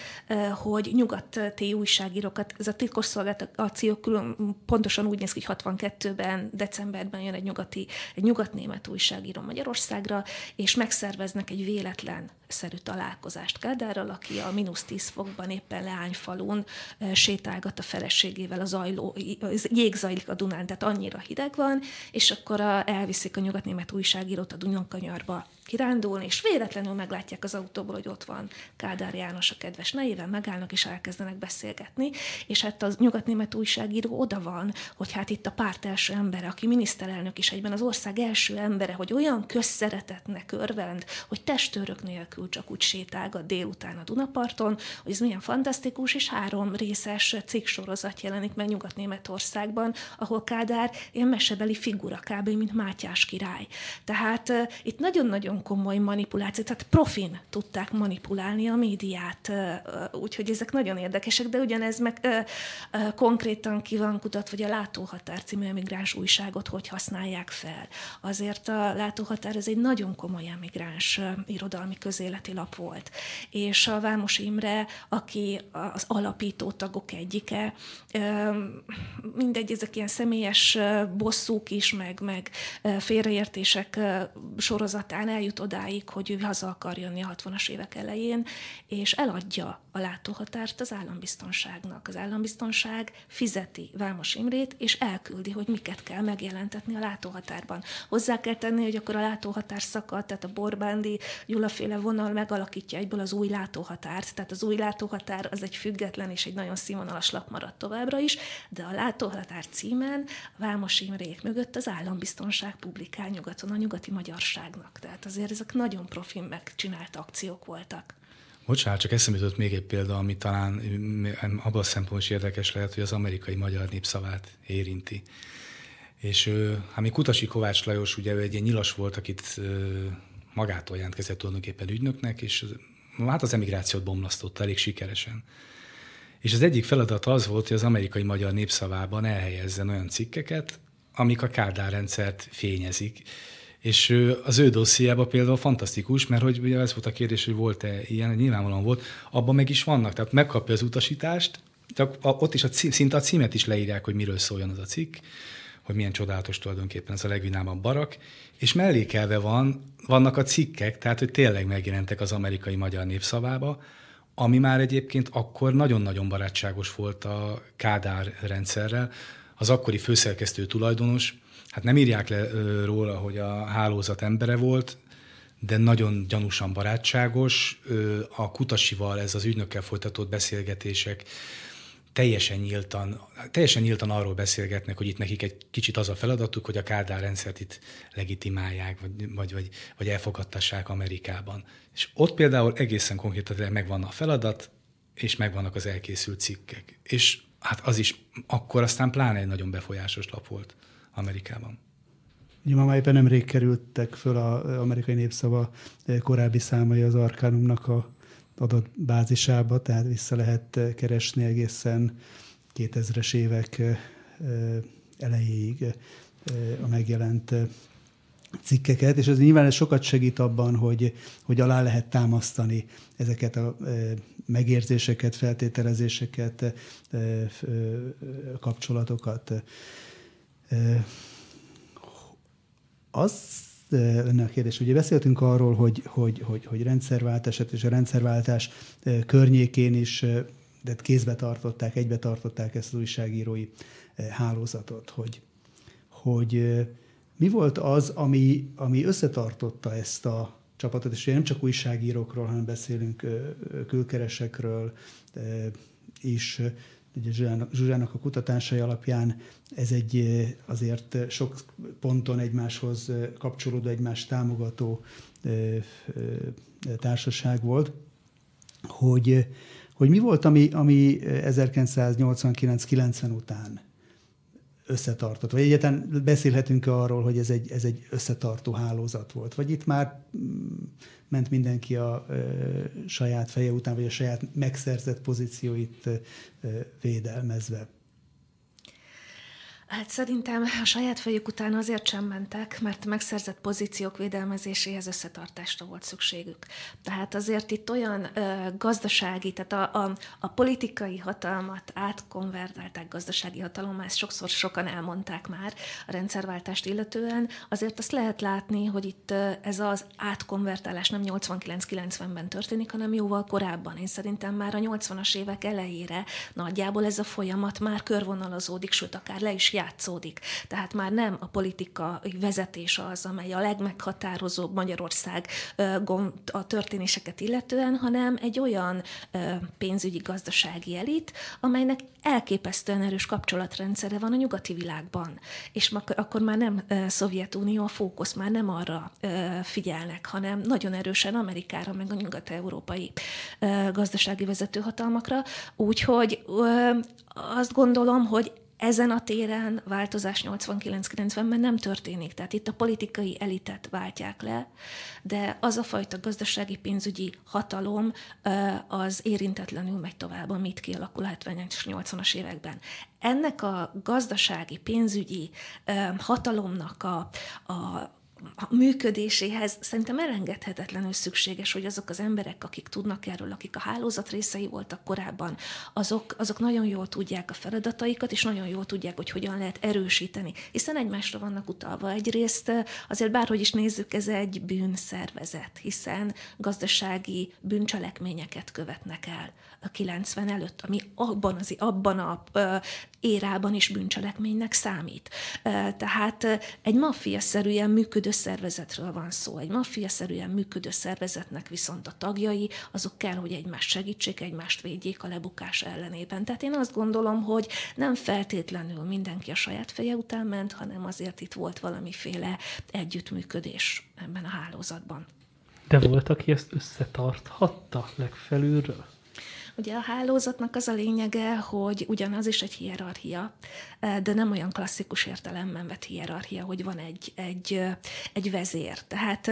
hogy nyugati újságírókat, ez a titkosszolgálati akció külön, pontosan úgy néz ki, hogy 62-ben, decemberben jön egy nyugatnémet újságíró Magyarországra, és megszerveznek egy véletlenszerű találkozást Kádárral, aki a -10 fokban éppen Leányfalun sétálgat a feleségével, jég zajlik a Dunán, tehát annyira hideg van, és akkor elviszik a nyugatnémet újságírót a Dunankanyarba kirándulni, és véletlenül meglátják az autóból, hogy ott van Kádár János a kedves nejével, megállnak és elkezdenek beszélgetni, és hát a nyugatnémet újságíró oda van, hogy hát itt a párt első embere, aki miniszterelnök is egyben az ország első embere, hogy olyan közszeretetnek örvend, hogy testőrök nélkül csak úgy sétálgat délután a Dunaparton, hogy ez milyen fantasztikus, és 3 részes cikksorozat jelenik meg Nyugat-Németországban, ahol Kádár ilyen mesebeli figura, kb. Mint Mátyás király. Tehát itt nagyon-nagyon nagyon komoly manipuláció, tehát profin tudták manipulálni a médiát, úgyhogy ezek nagyon érdekesek, de ugyanez meg konkrétan ki van kutatva, hogy a Látóhatár című emigráns újságot hogy használják fel. Azért a Látóhatár ez egy nagyon komoly emigráns irodalmi közéleti lap volt. És a Vámos Imre, aki az alapító tagok egyike, mindegy, ezek ilyen személyes bosszúk is, meg félreértések sorozatán eljut odáig, hogy ő haza akar jönni a 60-as évek elején, és eladja a Látóhatárt az állambiztonságnak. Az állambiztonság fizeti Vámos Imrét, és elküldi, hogy miket kell megjelentetni a Látóhatárban. Hozzá kell tenni, hogy akkor a Látóhatár szakad, tehát a Borbándi Gyula féle vonal megalakítja egyből az Új Látóhatárt, tehát az Új Látóhatár az egy független és egy nagyon színvonalas lap maradt továbbra is, de a Látóhatár címen a Vámos Imrék mögött az állambiztonság publikál nyugaton a nyugati magyarságnak. Tehát azért ezek nagyon profin megcsinált akciók voltak. Bocsánat, csak eszembe jutott még egy példa, ami talán abban a szempontból is érdekes lehet, hogy az amerikai magyar népszavát érinti. És ami Kutasi Kovács Lajos, ugye egy ilyen nyilas volt, akit magától jelentkezett tulajdonképpen ügynöknek, és hát az emigrációt bomlasztotta elég sikeresen. És az egyik feladat az volt, hogy az amerikai magyar népszavában elhelyezzen olyan cikkeket, amik a Kádár rendszert fényezik. És az ő dossziában például fantasztikus, mert hogy ugye ez volt a kérdés, hogy volt-e ilyen, nyilvánvalóan volt, abban meg is vannak, tehát megkapja az utasítást, ott is szinte a címet is leírják, hogy miről szóljon az a cikk, hogy milyen csodálatos tulajdonképpen ez a legvidámabb barak, és mellékelve vannak a cikkek, tehát hogy tényleg megjelentek az amerikai magyar népszavába, ami már egyébként akkor nagyon-nagyon barátságos volt a Kádár rendszerrel, az akkori főszerkesztő tulajdonos, hát nem írják le róla, hogy a hálózat embere volt, de nagyon gyanúsan barátságos. A Kutasival, ez az ügynökkel folytatott beszélgetések teljesen nyíltan arról beszélgetnek, hogy itt nekik egy kicsit az a feladatuk, hogy a Kádár rendszert itt legitimálják, vagy elfogadtassák Amerikában. És ott például egészen konkrétan megvan a feladat, és megvannak az elkészült cikkek. És hát az is akkor aztán pláne egy nagyon befolyásos lap volt Amerikában. Ma már éppen nemrég kerültek föl az amerikai népszava korábbi számai az Arkánumnak az adatbázisába, tehát vissza lehet keresni egészen 2000-es évek elejéig a megjelent cikkeket, és ez nyilván sokat segít abban, hogy alá lehet támasztani ezeket a megérzéseket, feltételezéseket, kapcsolatokat. Az lenne a kérdés, ugye beszéltünk arról, hogy rendszerváltás, és a rendszerváltás környékén is de egybe tartották ezt az újságírói hálózatot, hogy mi volt az, ami összetartotta ezt a csapatot, és ugye nem csak újságírókról, hanem beszélünk külkeresekről is. Ugye Zsuzsának a kutatásai alapján ez egy azért sok ponton egymáshoz kapcsolódó, egymást támogató társaság volt, hogy mi volt, ami 1989-90 után összetartott, vagy egyáltalán beszélhetünk arról, hogy ez egy összetartó hálózat volt, vagy itt már ment mindenki a saját feje után, vagy a saját megszerzett pozícióit védelmezve? Hát szerintem a saját fejük után azért sem mentek, mert megszerzett pozíciók védelmezéséhez összetartásra volt szükségük. Tehát azért itt olyan gazdasági, tehát a politikai hatalmat átkonvertálták gazdasági hatalommá, ezt sokszor sokan elmondták már a rendszerváltást illetően. Azért azt lehet látni, hogy itt ez az átkonvertálás nem 89-90-ben történik, hanem jóval korábban. Én szerintem már a 80-as évek elejére nagyjából ez a folyamat már körvonalazódik, sőt akár le is játszódik. Tehát már nem a politika vezetése az, amely a legmeghatározóbb Magyarország a történéseket illetően, hanem egy olyan pénzügyi gazdasági elit, amelynek elképesztően erős kapcsolatrendszere van a nyugati világban. És akkor már nem Szovjetunió a fókusz, már nem arra figyelnek, hanem nagyon erősen Amerikára, meg a nyugat-európai gazdasági vezetőhatalmakra. Úgyhogy azt gondolom, hogy Ezen a téren változás 89-90-ben nem történik, tehát itt a politikai elitet váltják le, de az a fajta gazdasági pénzügyi hatalom az érintetlenül megy tovább, amit kialakul 70-es, 80-as években. Ennek a gazdasági pénzügyi hatalomnak a működéséhez szerintem elengedhetetlenül szükséges, hogy azok az emberek, akik tudnak erről, akik a hálózat részei voltak korábban, azok nagyon jól tudják a feladataikat, és nagyon jól tudják, hogy hogyan lehet erősíteni. Hiszen egymásra vannak utalva. Egyrészt azért bárhogy is nézzük, ez egy bűnszervezet, hiszen gazdasági bűncselekményeket követnek el a 90 előtt, ami abban az érában is bűncselekménynek számít. Tehát egy maffiaszerűen működő szervezetről van szó. Egy maffiaszerűen működő szervezetnek viszont a tagjai, azok kell, hogy egymást segítsék, egymást védjék a lebukás ellenében. Tehát én azt gondolom, hogy nem feltétlenül mindenki a saját feje után ment, hanem azért itt volt valamiféle együttműködés ebben a hálózatban. De volt, aki ezt összetarthatta legfelülről? Ugye a hálózatnak az a lényege, hogy ugyanaz is egy hierarchia, de nem olyan klasszikus értelemben vett hierarchia, hogy van egy vezér. Tehát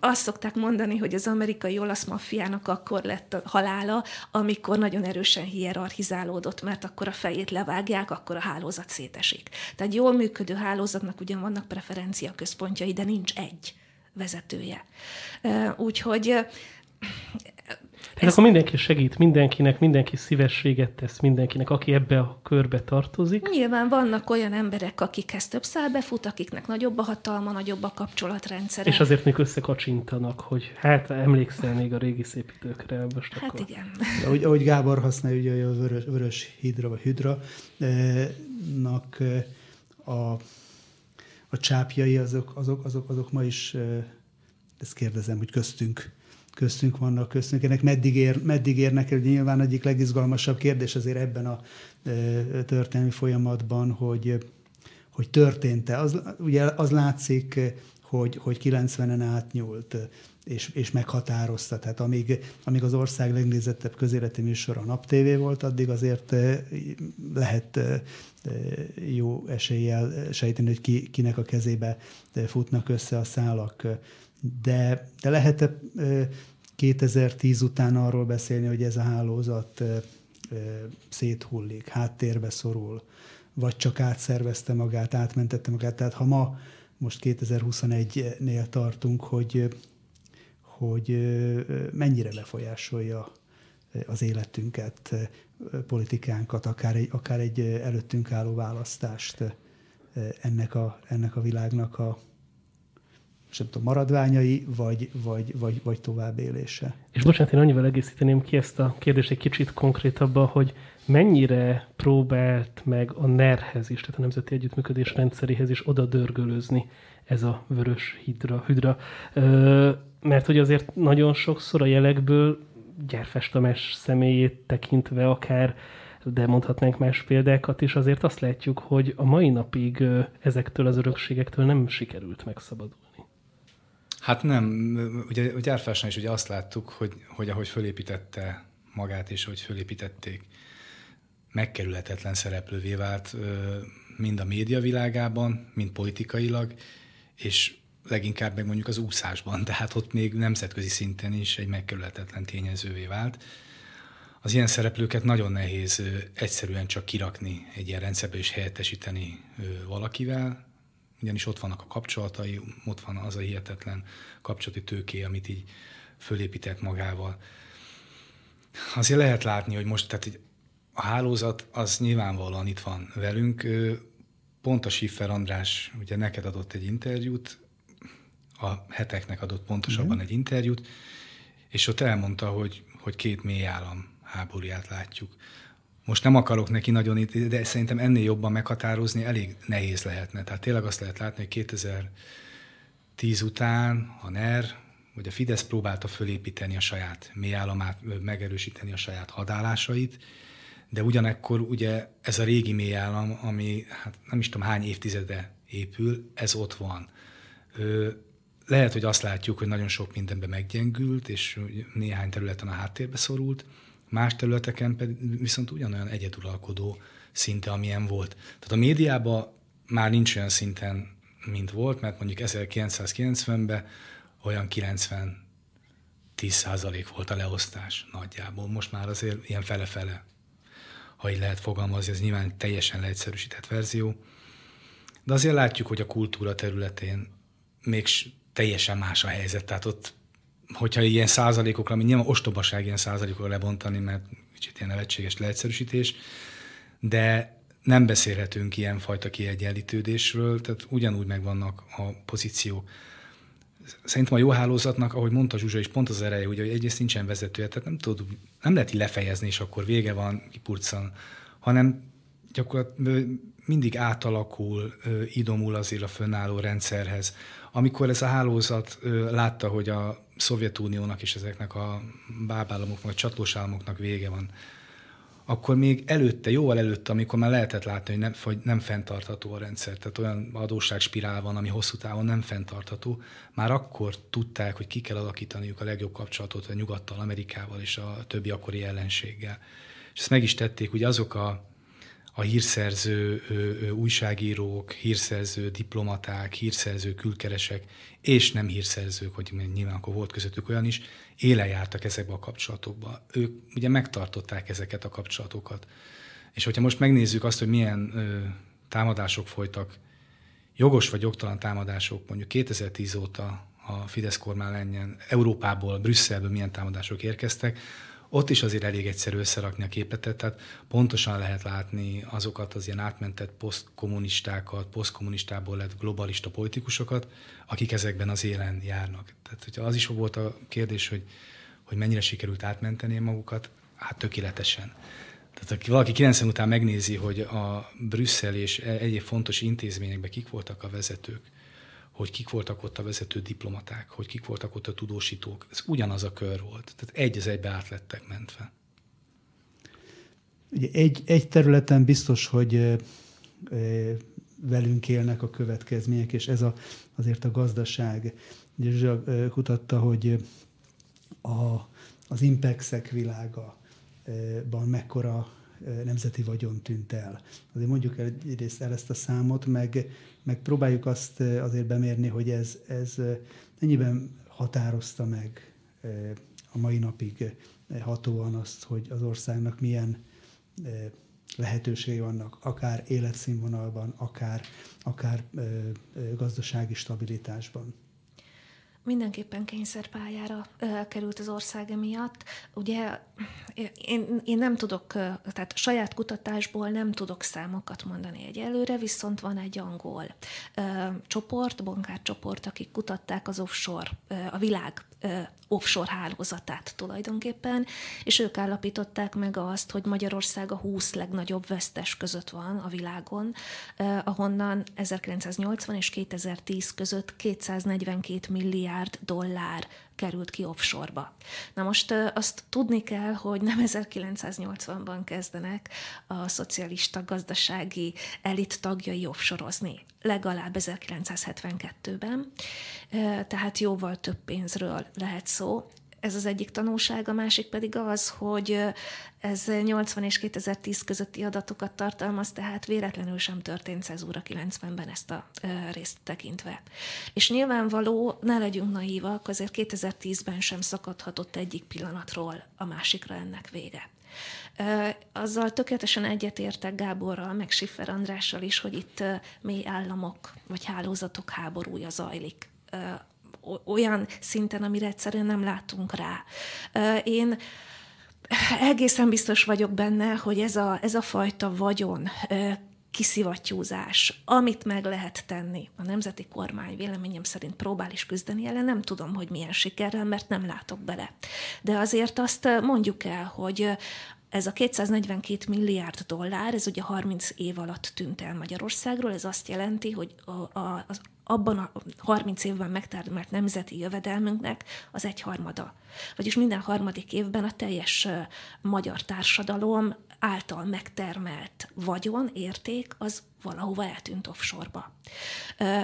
azt szokták mondani, hogy az amerikai olasz maffiának akkor lett a halála, amikor nagyon erősen hierarchizálódott, mert akkor a fejét levágják, akkor a hálózat szétesik. Tehát jól működő hálózatnak ugyan vannak preferencia központjai, de nincs egy vezetője. Úgyhogy... Hát akkor mindenki segít mindenkinek, mindenki szívességet tesz mindenkinek, aki ebbe a körbe tartozik. Nyilván vannak olyan emberek, akikhez több szál befut, akiknek nagyobb a hatalma, nagyobb a kapcsolatrendszere. És azért még összekacsintanak, hogy hát emlékszel még a régi szép időkre. Most hát akkor... igen. Ahogy Gábor használja, ugye a vörös hídra vagy hüdranak a csápjai, azok ma is, ezt kérdezem, hogy köztünk vannak, ennek meddig érnek el, hogy nyilván egyik legizgalmasabb kérdés azért ebben a történelmi folyamatban, hogy történt-e. Ugye az látszik, hogy 90-en átnyúlt, és meghatározta. Tehát amíg az ország legnézettebb közéleti műsora a Nap TV volt, addig azért lehet jó eséllyel sejteni, hogy kinek a kezébe futnak össze a szálak. De lehet-e 2010 után arról beszélni, hogy ez a hálózat széthullik, háttérbe szorul, vagy csak átszervezte magát, átmentette magát? Tehát ha ma, most 2021-nél tartunk, hogy mennyire befolyásolja az életünket, politikánkat, akár egy előttünk álló választást ennek a világnak a maradványai, vagy továbbélése. És bocsánat, én annyival egészíteném ki ezt a kérdést egy kicsit konkrétabban, hogy mennyire próbált meg a NER-hez is, tehát a Nemzeti Együttműködés Rendszeréhez is oda dörgölőzni ez a vörös hidra. Mert hogy azért nagyon sokszor a jelekből Gyárfás Tamás személyét tekintve akár, de mondhatnánk más példákat is, azért azt látjuk, hogy a mai napig ezektől az örökségektől nem sikerült megszabadulni. Hát nem, ugye a Gyárfásnál is ugye azt láttuk, hogy ahogy fölépítette magát, és hogy fölépítették, megkerülhetetlen szereplővé vált mind a média világában, mind politikailag, és leginkább meg mondjuk az úszásban, tehát ott még nemzetközi szinten is egy megkerülhetetlen tényezővé vált. Az ilyen szereplőket nagyon nehéz egyszerűen csak kirakni egy ilyen rendszerbe és helyettesíteni valakivel, ugyanis ott vannak a kapcsolatai, ott van az a hihetetlen kapcsolati tőké, amit így fölépített magával. Azért lehet látni, hogy most tehát a hálózat az nyilvánvalóan itt van velünk. Pont a Schiffer András ugye neked adott egy interjút, a Heteknek adott pontosabban egy interjút, és ott elmondta, hogy két mély állam háborúját látjuk. Most nem akarok neki nagyon, de szerintem ennél jobban meghatározni elég nehéz lehetne. Tehát tényleg azt lehet látni, hogy 2010 után a NER, vagy a Fidesz próbálta fölépíteni a saját mélyállamát, megerősíteni a saját hadállásait, de ugyanekkor ugye ez a régi mélyállam, ami hát nem is tudom hány évtizede épül, ez ott van. Lehet, hogy azt látjuk, hogy nagyon sok mindenben meggyengült, és néhány területen a háttérbe szorult, más területeken pedig viszont ugyanolyan egyeduralkodó szinte, amilyen volt. Tehát a médiában már nincs olyan szinten, mint volt, mert mondjuk 1990-ben olyan 90-10% volt a leosztás nagyjából. Most már azért ilyen fele-fele, ha így lehet fogalmazni, ez nyilván teljesen leegyszerűsített verzió. De azért látjuk, hogy a kultúra területén még teljesen más a helyzet. Tehát ott, hogyha ilyen százalékokra, mint nyilván ostobaság ilyen százalékokra lebontani, mert kicsit ilyen nevetséges leegyszerűsítés, de nem beszélhetünk ilyenfajta kiegyenlítődésről, tehát ugyanúgy megvannak a pozíciók. Szerintem a jó hálózatnak, ahogy mondta Zsuzsa is, pont az ereje, hogy egyrészt nincsen vezetője, tehát nem lehet így lefejezni, és akkor vége van, kipurcan, hanem gyakorlatilag mindig átalakul, idomul azért a fönnálló rendszerhez. Amikor ez a hálózat látta, hogy a Szovjetuniónak és ezeknek a bábállamoknak, a csatlós államoknak vége van, akkor még előtte, jóval előtte, amikor már lehetett látni, hogy nem fenntartható a rendszer, tehát olyan adósságspirál van, ami hosszú távon nem fenntartható, már akkor tudták, hogy ki kell alakítaniuk a legjobb kapcsolatot a Nyugattal, Amerikával és a többi akkori ellenséggel. És ezt meg is tették, ugye azok a hírszerző újságírók, hírszerző diplomaták, hírszerző külkeresek, és nem hírszerzők, hogy nyilván akkor volt közöttük olyan is, élen jártak ezekbe a kapcsolatokba. Ők ugye megtartották ezeket a kapcsolatokat. És hogyha most megnézzük azt, hogy milyen támadások folytak, jogos vagy jogtalan támadások, mondjuk 2010 óta a Fidesz kormánylányen, Európából, Brüsszelből milyen támadások érkeztek, ott is azért elég egyszerű összerakni a képletet, tehát pontosan lehet látni azokat az ilyen átmentett posztkommunistákat, posztkommunistából lett globalista politikusokat, akik ezekben az élen járnak. Tehát az is volt a kérdés, hogy mennyire sikerült átmenteni magukat, hát tökéletesen. Tehát ha valaki 90 után megnézi, hogy a Brüsszel és egyéb fontos intézményekben kik voltak a vezetők, hogy kik voltak ott a vezető diplomaták, hogy kik voltak ott a tudósítók. Ez ugyanaz a kör volt. Tehát egy az egybe át lettek mentve. Ugye egy területen biztos, hogy velünk élnek a következmények, és ez azért a gazdaság. Ugye Zsuzsa kutatta, hogy az impexek világaban mekkora nemzeti vagyon tűnt el. Azért mondjuk egyrészt el ezt a számot, meg próbáljuk azt azért bemérni, hogy ez mennyiben határozta meg a mai napig hatóan azt, hogy az országnak milyen lehetőségei vannak, akár életszínvonalban, akár gazdasági stabilitásban. Mindenképpen kényszerpályára került az ország emiatt. Ugye én nem tudok, tehát saját kutatásból nem tudok számokat mondani egyelőre, viszont van egy angol csoport, bankárcsoport, akik kutatták az offshore, a világ offshore hálózatát tulajdonképpen, és ők állapították meg azt, hogy Magyarország a 20 legnagyobb vesztes között van a világon, ahonnan 1980 és 2010 között 242 milliárd dollár került ki offshore-ba. Na most azt tudni kell, hogy nem 1980-ban kezdenek a szocialista gazdasági elit tagjai offshore-ozni, legalább 1972-ben, tehát jóval több pénzről lehet szó. Ez az egyik tanulság, a másik pedig az, hogy ez 80 és 2010 közötti adatokat tartalmaz, tehát véletlenül sem történt cezúra 90-ben ezt a részt tekintve. És nyilvánvaló, ne legyünk naívak, azért 2010-ben sem szakadhatott egyik pillanatról a másikra ennek vége. Azzal tökéletesen egyetértek Gáborral, meg Schiffer Andrással is, hogy itt mély államok vagy hálózatok háborúja zajlik, olyan szinten, amire egyszerűen nem látunk rá. Én egészen biztos vagyok benne, hogy ez a fajta vagyon kiszivattyúzás, amit meg lehet tenni, a nemzeti kormány véleményem szerint próbál is küzdeni ellen, nem tudom, hogy milyen sikerrel, mert nem látok bele. De azért azt mondjuk el, hogy ez a 242 milliárd dollár, ez ugye 30 év alatt tűnt el Magyarországról, ez azt jelenti, hogy abban a 30 évben megtermelt nemzeti jövedelmünknek az egyharmada. Vagyis minden harmadik évben a teljes magyar társadalom által megtermelt vagyon, érték, az valahova eltűnt offshore-ba.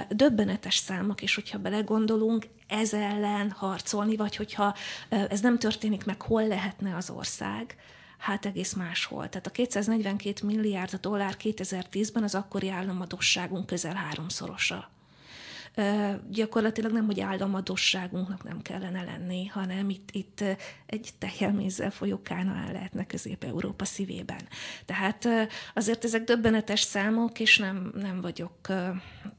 Döbbenetes számok, és hogyha belegondolunk, ez ellen harcolni, vagy hogyha ez nem történik meg, hol lehetne az ország, hát egész máshol. Tehát a 242 milliárd dollár 2010-ben az akkori államadosságunk közel háromszorosa. Gyakorlatilag nem, hogy államadosságunknak nem kellene lenni, hanem itt egy tehelmézzel folyó Kánaán lehetne Közép-Európa szívében. Tehát azért ezek döbbenetes számok, és nem vagyok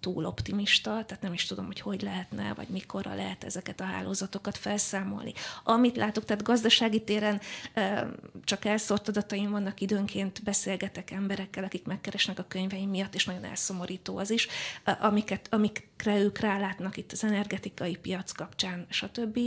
túl optimista, tehát nem is tudom, hogy lehetne, vagy mikorra lehet ezeket a hálózatokat felszámolni. Amit látok, tehát gazdasági téren csak elszórt adataim vannak, időnként beszélgetek emberekkel, akik megkeresnek a könyveim miatt, és nagyon elszomorító az is, amikre ők rálátnak itt az energetikai piac kapcsán, stb.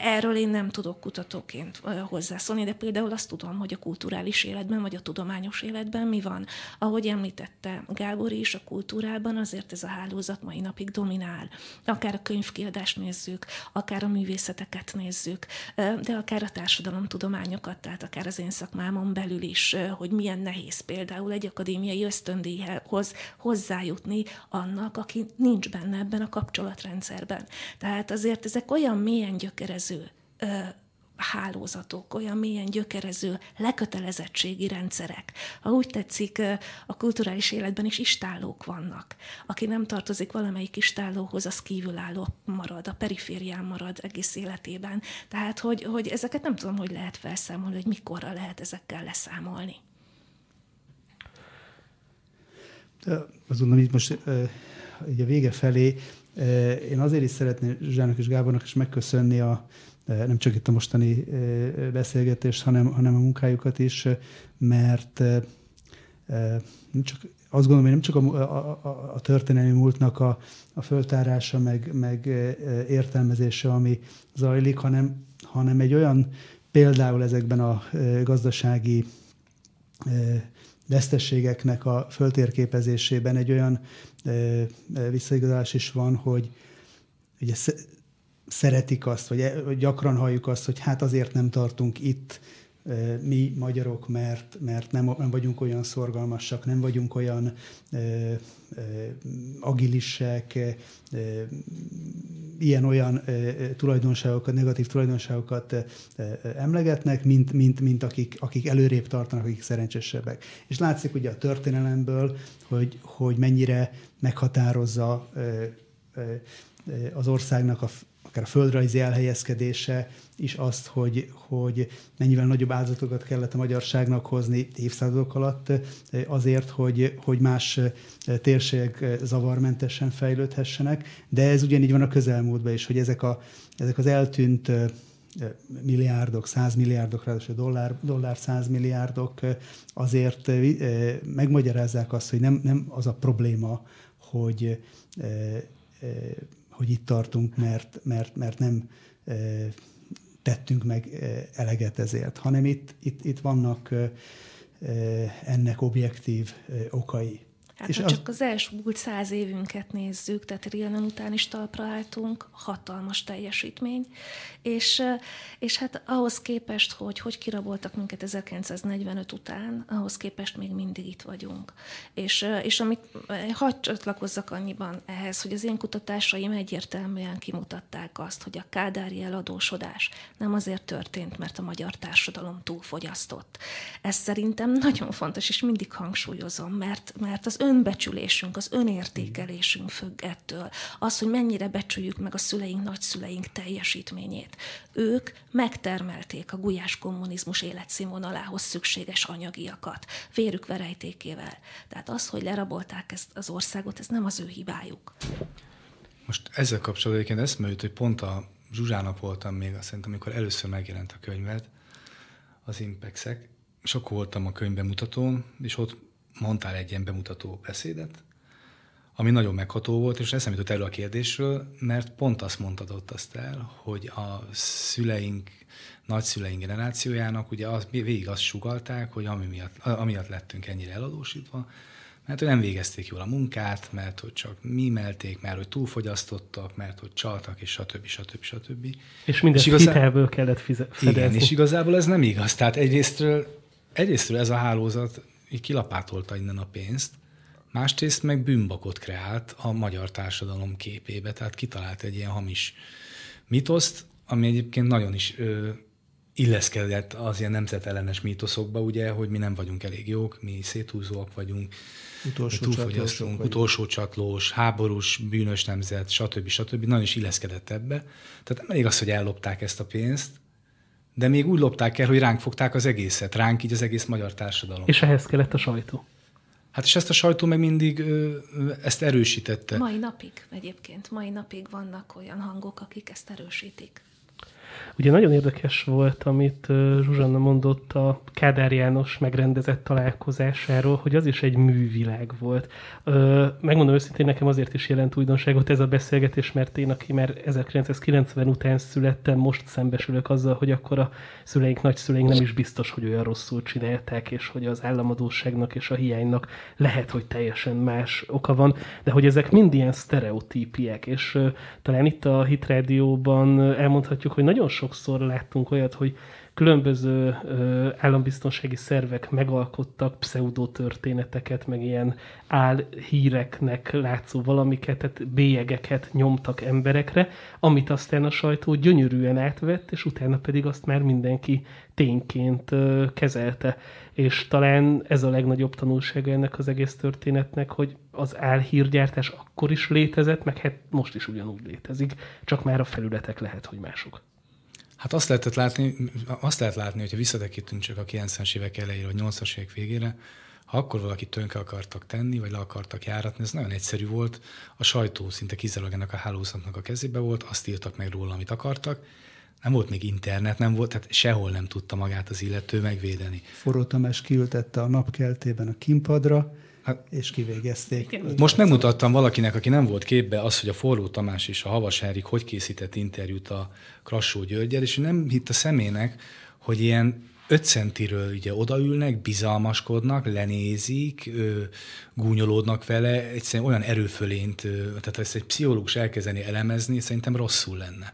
Erről én nem tudok kutatóként hozzászólni, de például azt tudom, hogy a kulturális életben, vagy a tudományos életben mi van. Ahogy említette Gábor is, a kultúrában azért ez a hálózat mai napig dominál. Akár a könyvkiadást nézzük, akár a művészeteket nézzük, de akár a társadalomtudományokat, tehát akár az én szakmámon belül is, hogy milyen nehéz például egy akadémiai ösztöndíjhoz hozzájutni annak, aki nincs benne ebben a kapcsolatrendszerben. Tehát azért ezek olyan mélyen gyökerező hálózatok, olyan mélyen gyökerező lekötelezettségi rendszerek. Ha úgy tetszik, a kulturális életben is istállók vannak. Aki nem tartozik valamelyik istállóhoz, az kívülálló marad, a periférián marad egész életében. Tehát, hogy ezeket nem tudom, hogy lehet felszámolni, hogy mikorra lehet ezekkel leszámolni. Azt gondolom, itt most így a vége felé én azért is szeretném Zsuzsának és Gábornak is megköszönni nem csak itt a mostani beszélgetést, hanem a munkájukat is, mert azt gondolom, hogy nem csak a történelmi múltnak a föltárása, meg értelmezése, ami zajlik, hanem egy olyan például ezekben a gazdasági veszteségeknek a föltérképezésében egy olyan visszaigazolás is van, hogy ugye szeretik azt, vagy gyakran halljuk azt, hogy hát azért nem tartunk itt mi magyarok, mert nem vagyunk olyan szorgalmasak, nem vagyunk olyan agilisek, ilyen-olyan tulajdonságokat, negatív tulajdonságokat emlegetnek, mint akik előrébb tartanak, akik szerencsésebbek. És látszik ugye a történelemből, hogy mennyire meghatározza az országnak akár a földrajzi elhelyezkedése is azt, hogy mennyivel nagyobb áldozatokat kellett a magyarságnak hozni évszázadok alatt azért, hogy más térségek zavarmentesen fejlődhessenek. De ez ugyanígy van a közelmúltban is, hogy ezek az eltűnt milliárdok, százmilliárdok, ráadásul dollár százmilliárdok azért megmagyarázzák azt, hogy nem az a probléma, hogy itt tartunk, mert nem tettünk meg eleget ezért, hanem itt vannak ennek objektív okai. Hát és csak az elmúlt 100 évünket nézzük, tehát Rianon után is talpra álltunk, hatalmas teljesítmény, és hát ahhoz képest, hogy kiraboltak minket 1945 után, ahhoz képest még mindig itt vagyunk. És amit hadd csatlakozzak annyiban ehhez, hogy az én kutatásaim egyértelműen kimutatták azt, hogy a kádári eladósodás nem azért történt, mert a magyar társadalom túlfogyasztott. Ez szerintem nagyon fontos, és mindig hangsúlyozom, mert az önbecsülésünk, az önértékelésünk függ ettől. Az, hogy mennyire becsüljük meg a szüleink, nagyszüleink teljesítményét. Ők megtermelték a gulyás kommunizmus életszínvonalához szükséges anyagiakat, vérük verejtékével. Tehát az, hogy lerabolták ezt az országot, ez nem az ő hibájuk. Most ezzel kapcsolatban egyébként eszembe jut, hogy pont a Zsuzsánap voltam még, azt hiszem, amikor először megjelent a könyved, az Impexek, és akkor voltam a könyvbemutatón, és ott mondtál egy ilyen bemutató beszédet, ami nagyon megható volt, és eszembe jutott erről a kérdésről, mert pont azt mondtad ott azt el, hogy a szüleink, nagyszüleink generációjának ugye végig azt sugalták, hogy amiatt lettünk ennyire eladósítva, mert hogy nem végezték jól a munkát, mert hogy csak mimelték, mert hogy túlfogyasztottak, mert hogy csaltak, és stb. És mindent hitelből kellett fedezni. Igen, és igazából ez nem igaz. Tehát egyrésztről ez a hálózat így kilapátolta innen a pénzt, másrészt meg bűnbakot kreált a magyar társadalom képébe, tehát kitalált egy ilyen hamis mitoszt, ami egyébként nagyon is illeszkedett az ilyen nemzetellenes mítoszokba, ugye, hogy mi nem vagyunk elég jók, mi széthúzóak vagyunk, túlfogyasztunk, utolsó csatlós, háborús, bűnös nemzet, stb. Nagyon is illeszkedett ebbe. Tehát nem elég az, hogy ellopták ezt a pénzt, de még úgy lopták el, hogy ránk fogták az egészet, ránk így az egész magyar társadalom. És ehhez kellett a sajtó. Hát és ezt a sajtó meg mindig ezt erősítette. Mai napig vannak olyan hangok, akik ezt erősítik. Ugye nagyon érdekes volt, amit Zsuzsanna mondott a Kádár János megrendezett találkozásáról, hogy az is egy művilág volt. Megmondom őszintén, nekem azért is jelent újdonságot ez a beszélgetés, mert én, aki már 1990 után születtem, most szembesülök azzal, hogy akkor a szüleink, nagyszüleink nem is biztos, hogy olyan rosszul csinálták, és hogy az államadósságnak és a hiánynak lehet, hogy teljesen más oka van, de hogy ezek mind ilyen sztereotípiák, és talán itt a Hitrádióban elmondhatjuk, hogy nagyon sokszor láttunk olyat, hogy különböző állambiztonsági szervek megalkottak pseudotörténeteket, meg ilyen álhíreknek látszó valamiket, tehát bélyegeket nyomtak emberekre, amit aztán a sajtó gyönyörűen átvett, és utána pedig azt már mindenki tényként kezelte. És talán ez a legnagyobb tanulsága ennek az egész történetnek, hogy az álhírgyártás akkor is létezett, meg hát most is ugyanúgy létezik, csak már a felületek lehet, hogy mások. Hát azt lehet látni, hogyha visszatekintünk csak a 90-es évek elejére, vagy 80-as évek végére, ha akkor valaki tönkre akartak tenni, vagy le akartak járatni, ez nagyon egyszerű volt. A sajtó szinte kizárólag ennek a hálózatnak a kezébe volt, azt írtak meg róla, amit akartak. Nem volt még internet, nem volt, tehát sehol nem tudta magát az illető megvédeni. Forró Tamás kiültette a napkeltében a kínpadra, hát, és kivégezték. Most megmutattam valakinek, aki nem volt képbe, az, hogy a Forró Tamás és a Havas Henrik hogy készített interjút a Krassó Györgyel, és nem hitt a szemének, hogy ilyen 5 centiről ugye odaülnek, bizalmaskodnak, lenézik, gúnyolódnak vele, egyszerűen olyan erőfölényt, tehát ezt egy pszichológus elkezdeni elemezni, szerintem rosszul lenne.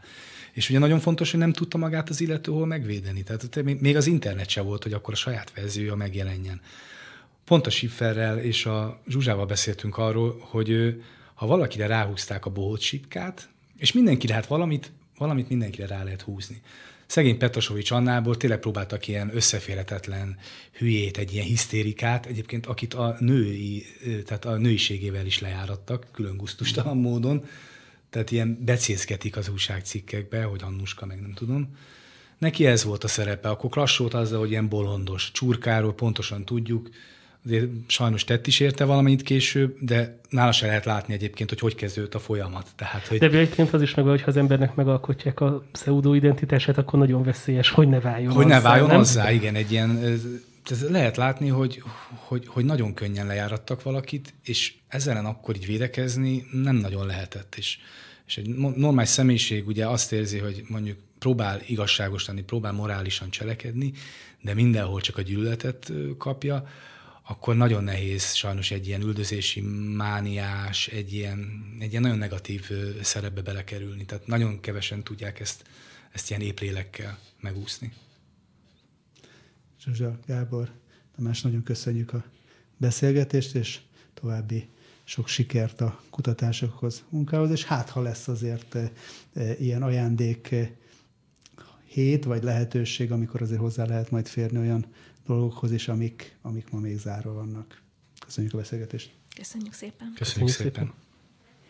És ugye nagyon fontos, hogy nem tudta magát az illető hol megvédeni. Tehát még az internet se volt, hogy akkor a saját verziója megjelenjen. Pont a Schifferrel és a Zsuzsával beszéltünk arról, hogy ha valakire ráhúzták a bohóc sípkát, és mindenkire, hát valamit mindenkire rá lehet húzni. Szegény Petrasovics Annából tényleg próbáltak ilyen összeférhetetlen hülyét, egy ilyen hisztérikát, egyébként akit a nőiségével is lejárattak, külön gusztustalan módon, tehát ilyen becézgetik az újságcikkekbe, hogy Annuska, meg nem tudom. Neki ez volt a szerepe. Akkor Krassót azzal, hogy ilyen bolondos. Csurkáról pontosan tudjuk, azért sajnos tett is érte valamennyit később, de nála se lehet látni egyébként, hogy kezdődött a folyamat. Tehát, hogy... De egyébként az is meg, hogy ha az embernek megalkotják a pseudo-identitását, akkor nagyon veszélyes, hogy ne váljon hozzá. Igen, egy ilyen... Lehet látni, hogy nagyon könnyen lejárattak valakit, és ezzel akkor így védekezni nem nagyon lehetett. És egy normális személyiség ugye azt érzi, hogy mondjuk próbál igazságos lenni, próbál morálisan cselekedni, de mindenhol csak a gyűlöletet kapja, akkor nagyon nehéz sajnos egy ilyen üldözési mániás, egy ilyen nagyon negatív szerepbe belekerülni. Tehát nagyon kevesen tudják ezt ilyen éplélekkel megúszni. Zsuzsa, Gábor, Tamás, nagyon köszönjük a beszélgetést, és további sok sikert a kutatásokhoz, munkához, és hát ha lesz azért ilyen ajándék hét, vagy lehetőség, amikor azért hozzá lehet majd férni olyan dolgokhoz is, amik ma még zárva vannak. Köszönjük a beszélgetést. Köszönjük szépen.